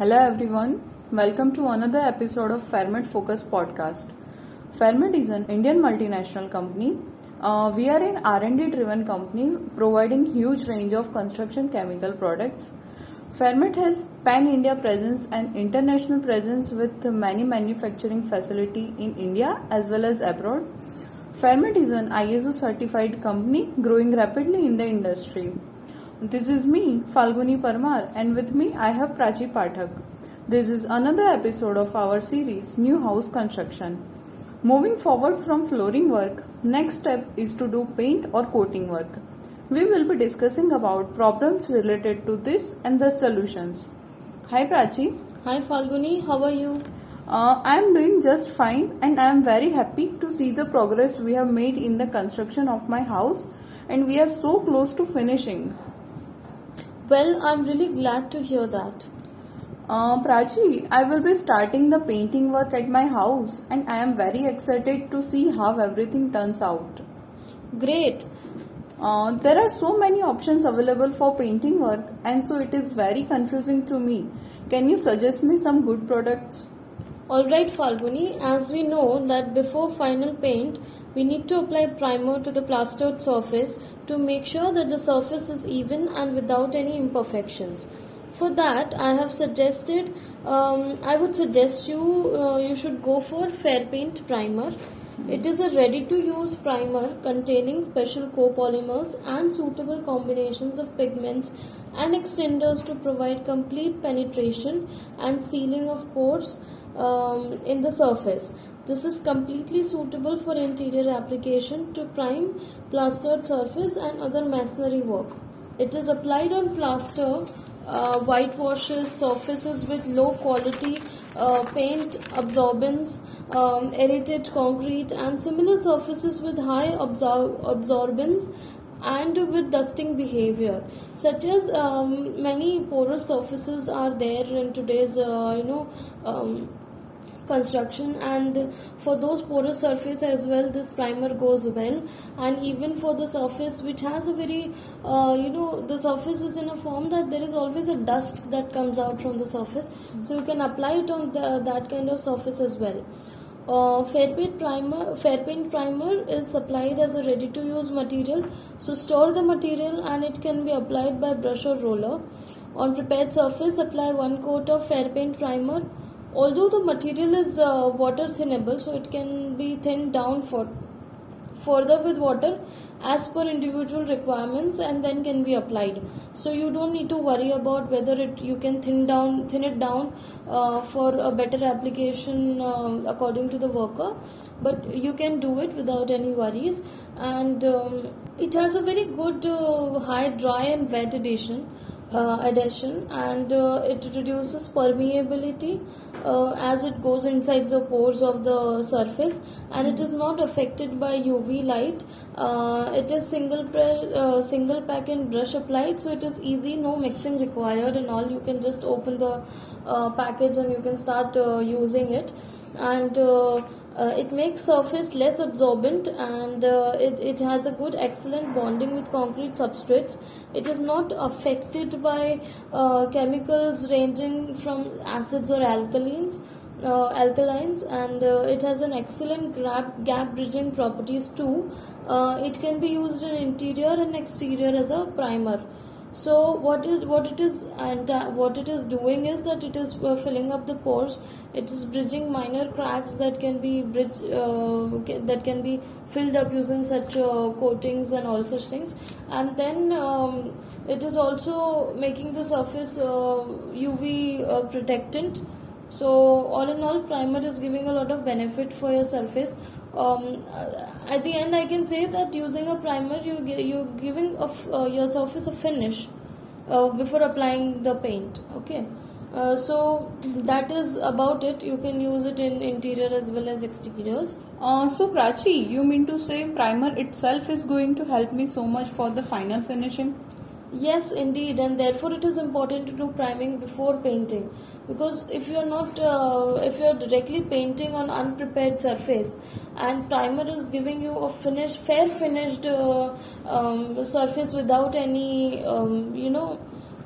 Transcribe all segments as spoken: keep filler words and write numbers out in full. Hello everyone, welcome to another episode of Fairmate Focus podcast. Fairmate is an Indian multinational company. Uh, we are an R and D driven company providing huge range of construction chemical products. Fairmate has pan-India presence and international presence with many manufacturing facility in India as well as abroad. Fairmate is an I S O certified company growing rapidly in the industry. This is me, Falguni Parmar, and with me I have Prachi Pathak. This is another episode of our series, New House Construction. Moving forward from flooring work, next step is to do paint or coating work. We will be discussing about problems related to this and the solutions. Hi Prachi. Hi Falguni, how are you? Uh, I am doing just fine and I am very happy to see the progress we have made in the construction of my house and we are so close to finishing. Well, I'm really glad to hear that. Uh, Prachi, I will be starting the painting work at my house and I am very excited to see how everything turns out. Great. Uh, there are so many options available for painting work and so it is very confusing to me. Can you suggest me some good products? Alright Falguni, as we know that before final paint, we need to apply primer to the plastered surface to make sure that the surface is even and without any imperfections. For that, I have suggested, um, I would suggest you, uh, you should go for Fairpaint Primer. It is a ready-to-use primer containing special copolymers and suitable combinations of pigments and extenders to provide complete penetration and sealing of pores Um, in the surface. This is completely suitable for interior application to prime plastered surface and other masonry work. It is applied on plaster, uh, whitewashes, surfaces with low quality uh, paint absorbance, um, aerated concrete and similar surfaces with high absor- absorbance and with dusting behavior, such as um, many porous surfaces are there in today's uh, you know um, construction, and for those porous surface as well this primer goes well. And even for the surface which has a very uh, you know the surface is in a form that there is always a dust that comes out from the surface, so you can apply it on the, that kind of surface as well. Uh, Fairpaint primer, Fairpaint primer is supplied as a ready-to-use material, so store the material and it can be applied by brush or roller. On prepared surface, apply one coat of Fairpaint primer. Although the material is uh, water thinnable, so it can be thinned down for, further with water as per individual requirements and then can be applied. So you don't need to worry about whether it you can thin down, thin it down uh, for a better application uh, according to the worker, but you can do it without any worries. And um, it has a very good uh, high dry and wet adhesion. Uh, adhesion and uh, it reduces permeability uh, as it goes inside the pores of the surface, and mm-hmm. It is not affected by U V light. Uh, it is single pre- uh, single pack and brush applied, so it is easy, no mixing required and all. You can just open the uh, package and you can start uh, using it, and uh, Uh, it makes surface less absorbent, and uh, it, it has a good excellent bonding with concrete substrates. It is not affected by uh, chemicals ranging from acids or alkalines, uh, alkalines and uh, it has an excellent gap, gap bridging properties too. Uh, it can be used in interior and exterior as a primer. So what is what it is and uh, what it is doing is that it is uh, filling up the pores. It is bridging minor cracks that can be bridge uh, that can be filled up using such uh, coatings and all such things. And then um, it is also making the surface uh, U V uh, protectant. So all in all, primer is giving a lot of benefit for your surface. Um, at the end, I can say that using a primer, you you're giving a, uh, your surface a finish uh, before applying the paint. Okay, uh, so that is about it. You can use it in interior as well as exteriors. Uh, so Prachi, you mean to say primer itself is going to help me so much for the final finishing? Yes, indeed, and therefore it is important to do priming before painting, because if you are not, uh, if you are directly painting on unprepared surface, and primer is giving you a finished, fair finished uh, um, surface without any, um, you know,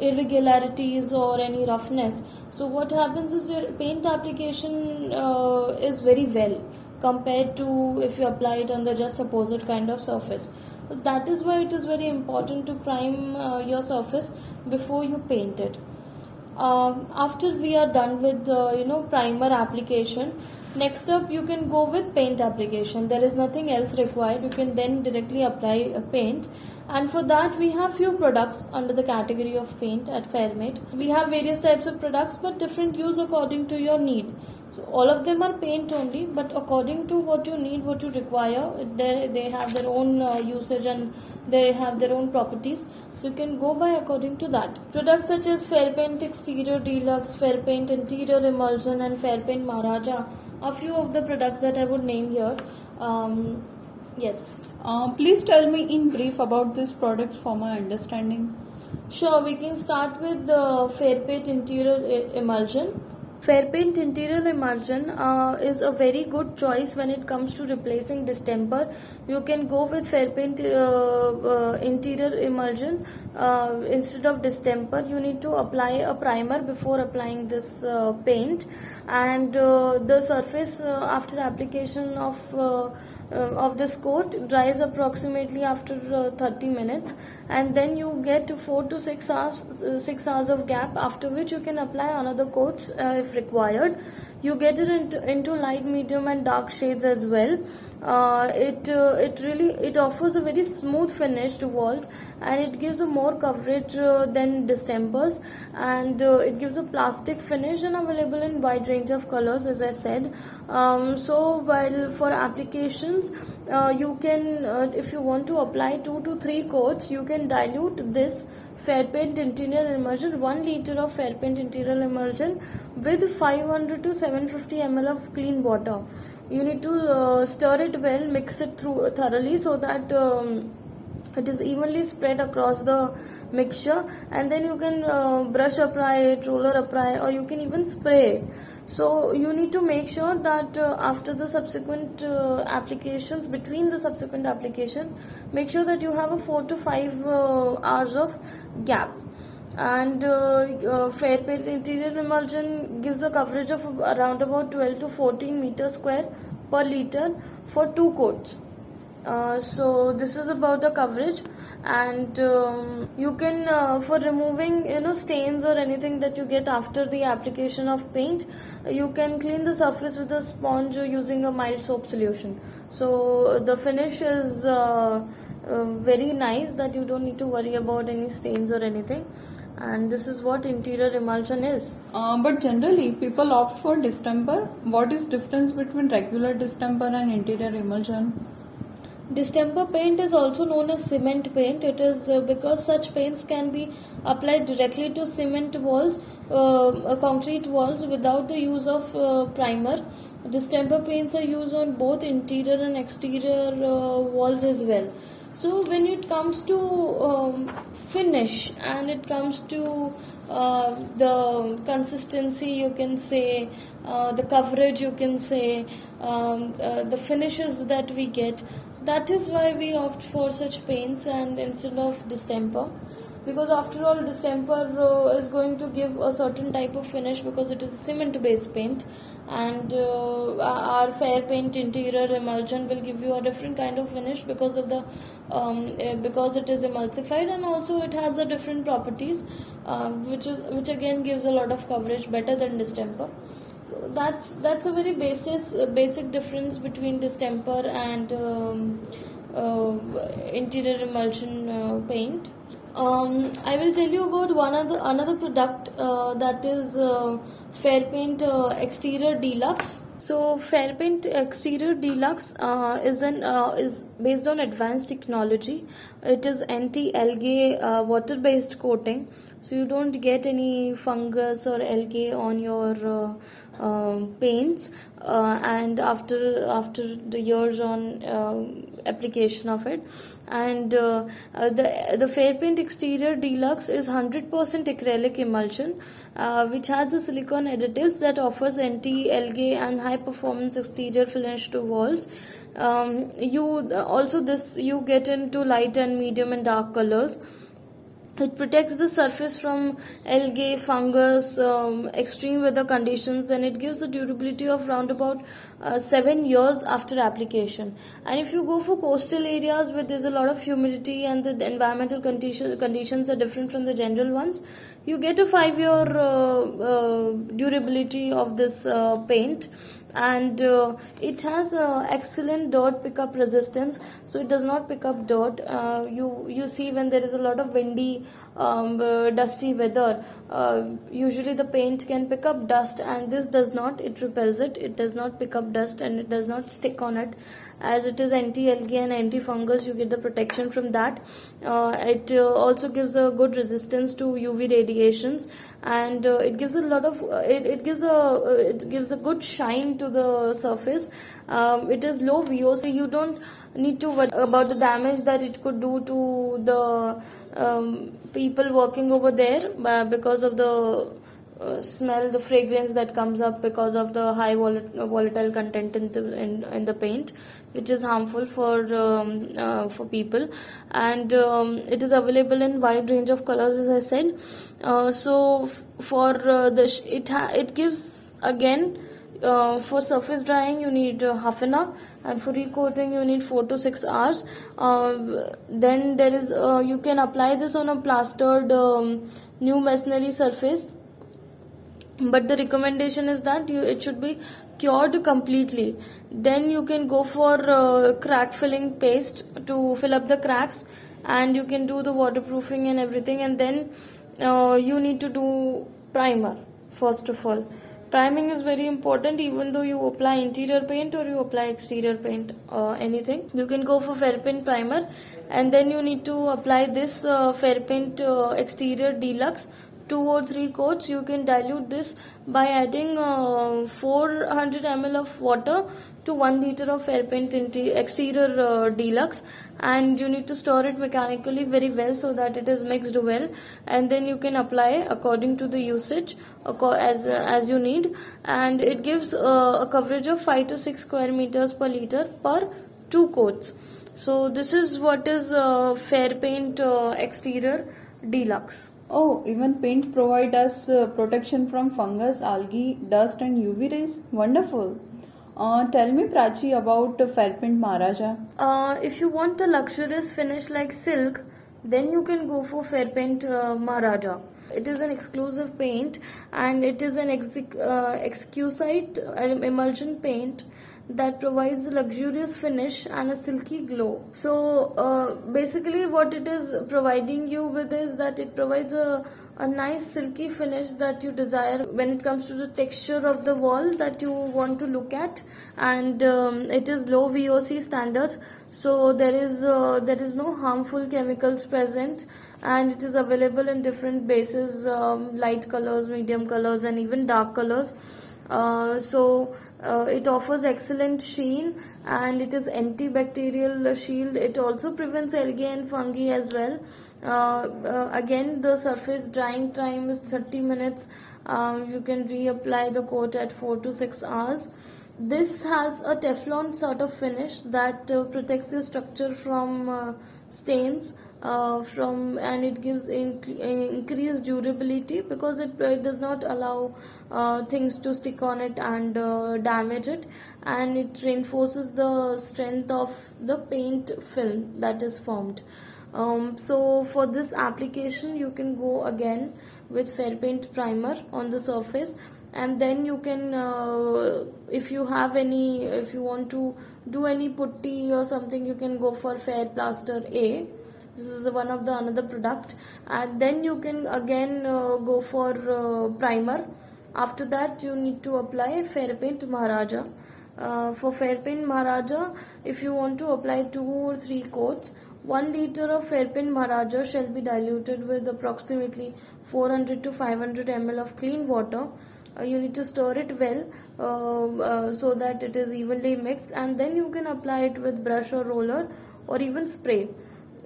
irregularities or any roughness. So what happens is your paint application uh, is very well compared to if you apply it on the just opposite kind of surface. So that is why it is very important to prime uh, your surface before you paint it. Um, after we are done with uh, you know primer application, next up you can go with paint application. There is nothing else required. You can then directly apply a paint, and for that we have few products under the category of paint at Fairmate. We have various types of products but different use according to your need. So all of them are paint only, but according to what you need, what you require, they, they have their own uh, usage and they have their own properties. So you can go by according to that. Products such as Fairpaint Exterior Deluxe, Fairpaint Interior Emulsion and Fairpaint Maharaja are few of the products that I would name here. Um, yes. Uh, please tell me in brief about these products for my understanding. Sure, we can start with the uh, Fairpaint Interior Emulsion. Fairpaint Interior Emulsion uh, is a very good choice when it comes to replacing distemper. You can go with Fairpaint uh, uh, Interior Emulsion uh, instead of distemper. You need to apply a primer before applying this uh, paint, and uh, the surface uh, after application of uh, Uh, of this coat dries approximately after uh, thirty minutes, and then you get four to six hours uh, six hours of gap, after which you can apply another coat uh, if required. You get it into, into light, medium and dark shades as well. Uh, it uh, it really it offers a very smooth finish to walls, and it gives a more coverage uh, than distempers, and uh, it gives a plastic finish and available in wide range of colors, as I said. Um, so while for application, Uh, you can, uh, if you want to apply two to three coats, you can dilute this Fairpaint Interior Emulsion, one liter of Fairpaint Interior Emulsion with five hundred to seven hundred fifty milliliters of clean water. You need to uh, stir it well, mix it through thoroughly so that um, it is evenly spread across the mixture, and then you can uh, brush apply it, roller apply, or you can even spray it. So you need to make sure that uh, after the subsequent uh, applications, between the subsequent application, make sure that you have a four to five uh, hours of gap. And uh, uh, Fairpaint Interior Emulsion gives a coverage of around about twelve to fourteen meters square per liter for two coats. Uh, so this is about the coverage, and um, you can uh, for removing you know stains or anything that you get after the application of paint, you can clean the surface with a sponge or using a mild soap solution. So the finish is uh, uh, very nice that you don't need to worry about any stains or anything. And this is what Interior Emulsion is. Uh, but generally, people opt for distemper. What is difference between regular distemper and Interior Emulsion? Distemper paint is also known as cement paint. It is uh, because such paints can be applied directly to cement walls, uh, concrete walls, without the use of uh, primer. Distemper paints are used on both interior and exterior uh, walls as well. So when it comes to um, finish and it comes to uh, the consistency, you can say, uh, the coverage, you can say, um, uh, the finishes that we get, that is why we opt for such paints and instead of distemper, because after all distemper uh, is going to give a certain type of finish because it is cement based paint, and uh, our Fairpaint Interior Emulsion will give you a different kind of finish because of the um, because it is emulsified, and also it has a different properties uh, which is which again gives a lot of coverage, better than distemper. That's that's a very basis uh, basic difference between distemper and um, uh, Interior Emulsion uh, paint. Um, I will tell you about one other another product uh, that is uh, Fairpaint uh, Exterior Deluxe. So Fairpaint Exterior Deluxe uh, is an uh, is based on advanced technology. It is anti-algae uh, water-based coating, so you don't get any fungus or algae on your uh, Um, paints uh, and after after the years on um, application of it. And uh, uh, the the Fairpaint Exterior Deluxe is one hundred percent acrylic emulsion uh, which has the silicone additives that offers anti-algae and high performance exterior finish to walls. Um, you also this you get into light and medium and dark colors. It protects the surface from algae, fungus, um, extreme weather conditions, and it gives a durability of around about uh, seven years after application. And if you go for coastal areas where there's a lot of humidity and the environmental condition, conditions are different from the general ones, you get a five-year uh, uh, durability of this uh, paint. And uh, it has uh, excellent dirt pickup resistance, so it does not pick up dirt. Uh, you you see, when there is a lot of windy, um, uh, dusty weather, uh, usually the paint can pick up dust, and this does not. It repels it. It does not pick up dust, and it does not stick on it. As it is anti-algae and anti-fungus, you get the protection from that. Uh, it uh, also gives a good resistance to U V radiations, and uh, it gives a lot of. Uh, it it gives a uh, it gives a good shine to the surface. Um, it is low V O C, so you don't need to worry about the damage that it could do to the um, people working over there uh, because of the uh, smell, the fragrance that comes up because of the high volat volatile content in the in, in the paint, which is harmful for um, uh, for people. And um, it is available in wide range of colors, as I said. Uh, so for uh, the sh it ha it gives again. Uh, for surface drying you need uh, half an hour, and for recoating you need four to six hours. Uh, then there is uh, you can apply this on a plastered um, new masonry surface, but the recommendation is that you it should be cured completely. Then you can go for uh, crack filling paste to fill up the cracks, and you can do the waterproofing and everything. And then uh, you need to do primer first of all. Priming is very important, even though you apply interior paint or you apply exterior paint or anything. You can go for Fairpaint primer, and then you need to apply this uh, Fairpaint uh, Exterior Deluxe, two or three coats. You can dilute this by adding uh, four hundred milliliters of water to one liter of Fairpaint Exterior uh, Deluxe, and you need to stir it mechanically very well so that it is mixed well, and then you can apply according to the usage as uh, as you need. And it gives uh, a coverage of five to six square meters per liter per two coats. So this is what is uh, Fairpaint uh, Exterior Deluxe. Oh, even paint provide us uh, protection from fungus, algae, dust and U V rays. Wonderful. Uh, tell me, Prachi, about uh, Fairpaint Maharaja. Uh, if you want a luxurious finish like silk, then you can go for Fairpaint uh, Maharaja. It is an exclusive paint, and it is an uh, exquisite emulsion paint that provides a luxurious finish and a silky glow. So uh, basically what it is providing you with is that it provides a, a nice silky finish that you desire when it comes to the texture of the wall that you want to look at. And um, it is low V O C standards, so there is uh, there is no harmful chemicals present, and it is available in different bases, um, light colors, medium colors and even dark colors. Uh, so uh, it offers excellent sheen, and it is antibacterial shield. It also prevents algae and fungi as well. Uh, uh, again, the surface drying time is thirty minutes. Um, you can reapply the coat at four to six hours. This has a Teflon sort of finish that uh, protects the structure from uh, stains. Uh, from and it gives inc increased durability because it, it does not allow uh, things to stick on it and uh, damage it, and it reinforces the strength of the paint film that is formed. Um, so for this application you can go again with Fairpaint primer on the surface, and then you can uh, if you have any if you want to do any putty or something, you can go for Fair Plaster A. This is one of the another product. And then you can again uh, go for uh, primer. After that you need to apply Fairpaint Maharaja. Uh, for Fairpaint Maharaja, if you want to apply two or three coats, one liter of Fairpaint Maharaja shall be diluted with approximately four hundred to five hundred milliliters of clean water. Uh, you need to stir it well uh, uh, so that it is evenly mixed, and then you can apply it with brush or roller or even spray.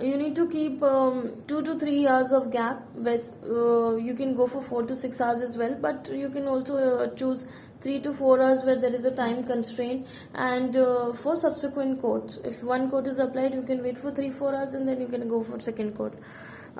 You need to keep um, two to three hours of gap. With, uh, you can go for four to six hours as well, but you can also uh, choose three to four hours where there is a time constraint. And uh, for subsequent coats, if one coat is applied, you can wait for three four hours and then you can go for second coat.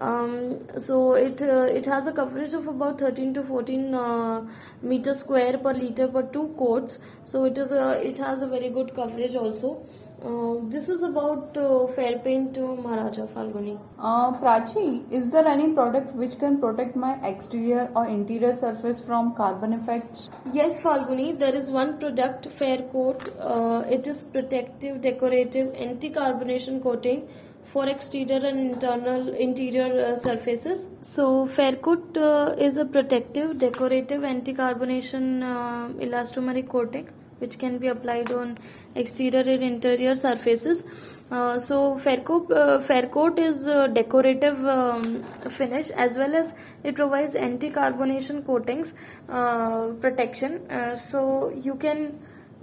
Um, so it uh, it has a coverage of about thirteen to fourteen uh, meter square per liter per two coats. So it is a, it has a very good coverage also. Uh, this is about uh, Fairpaint Maharaja, Falguni. Uh, Prachi, is there any product which can protect my exterior or interior surface from carbon effects? Yes, Falguni, there is one product, Faircoat. Uh, it is protective, decorative, anti-carbonation coating for exterior and internal interior uh, surfaces. So Faircoat uh, is a protective, decorative, anti-carbonation uh, elastomeric coating which can be applied on exterior and interior surfaces. Uh, so Faircoat, uh, Faircoat is uh, decorative um, finish, as well as it provides anti-carbonation coatings uh, protection. Uh, so you can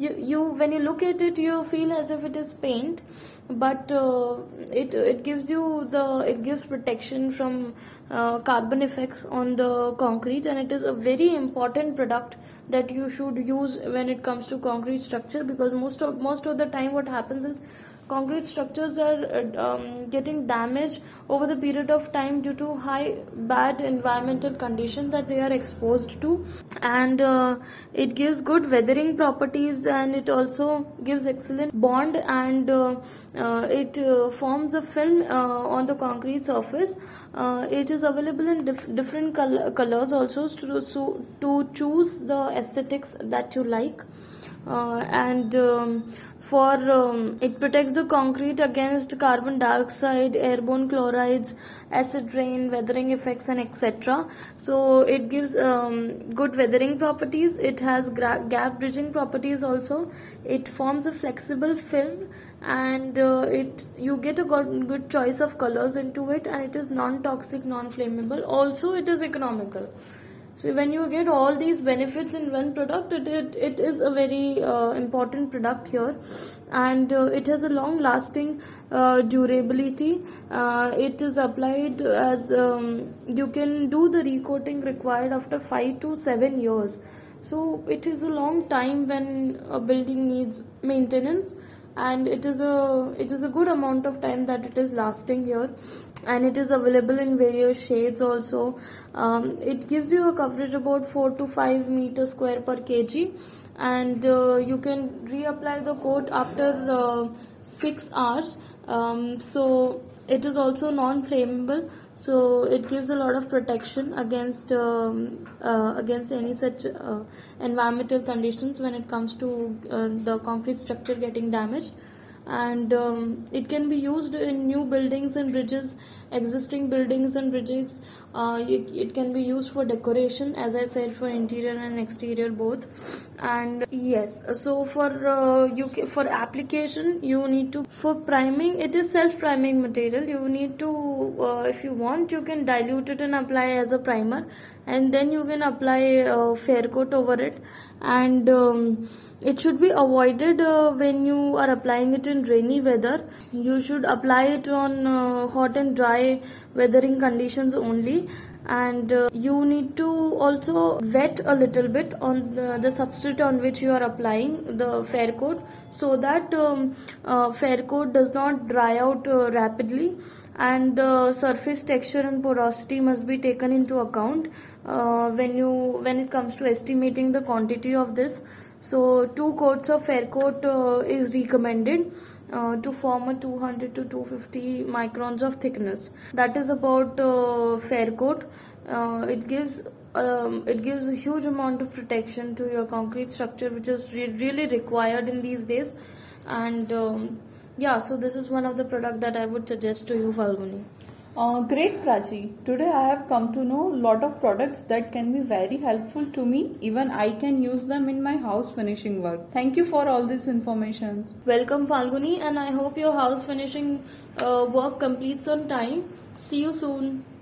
You, you when you look at it, you feel as if it is paint, but uh, it it gives you the it gives protection from uh, carbon effects on the concrete, and it is a very important product that you should use when it comes to concrete structure, because most of most of the time what happens is concrete structures are um, getting damaged over the period of time due to high bad environmental conditions that they are exposed to, and uh, it gives good weathering properties, and it also gives excellent bond, and uh, uh, it uh, forms a film uh, on the concrete surface. Uh, it is available in dif different col colors also, to, so, to choose the aesthetics that you like. Uh, and um, for um, it protects the concrete against carbon dioxide, airborne chlorides, acid rain, weathering effects, and et cetera. So it gives um, good weathering properties. It has gap bridging properties also. It forms a flexible film, and uh, it you get a good, good choice of colors into it, and it is non-toxic, non-flammable. Also, it is economical. So when you get all these benefits in one product, it it, it is a very uh, important product here, and uh, it has a long lasting uh, durability. Uh, it is applied as um, you can do the recoating required after five to seven years. So it is a long time when a building needs maintenance, and it is a it is a good amount of time that it is lasting here, and it is available in various shades also. Um, it gives you a coverage about four to five meter square per kg, and uh, you can reapply the coat after uh, six hours. Um, so it is also non-flammable, so it gives a lot of protection against um, uh, against any such uh, environmental conditions when it comes to uh, the concrete structure getting damaged. And um, it can be used in new buildings and bridges, existing buildings and bridges. Uh, it, it can be used for decoration, as I said, for interior and exterior both. And yes, so for uh, you for application, you need to for priming. It is self-priming material. You need to, uh, if you want, you can dilute it and apply as a primer, and then you can apply uh, Faircoat over it. And um, it should be avoided uh, when you are applying it in rainy weather. You should apply it on uh, hot and dry weathering conditions only, and uh, you need to also wet a little bit on the, the substrate on which you are applying the Faircoat, so that um, uh, Faircoat does not dry out uh, rapidly, and the surface texture and porosity must be taken into account uh, when you when it comes to estimating the quantity of this. So two coats of Faircoat uh, is recommended uh, to form a two hundred to two hundred fifty microns of thickness. That is about uh, Faircoat. Uh, it gives um, it gives a huge amount of protection to your concrete structure, which is re really required in these days. And um, yeah, so this is one of the products that I would suggest to you, Falguni. Uh, great, Prachi. Today I have come to know a lot of products that can be very helpful to me. Even I can use them in my house finishing work. Thank you for all this information. Welcome, Falguni, and I hope your house finishing uh, work completes on time. See you soon.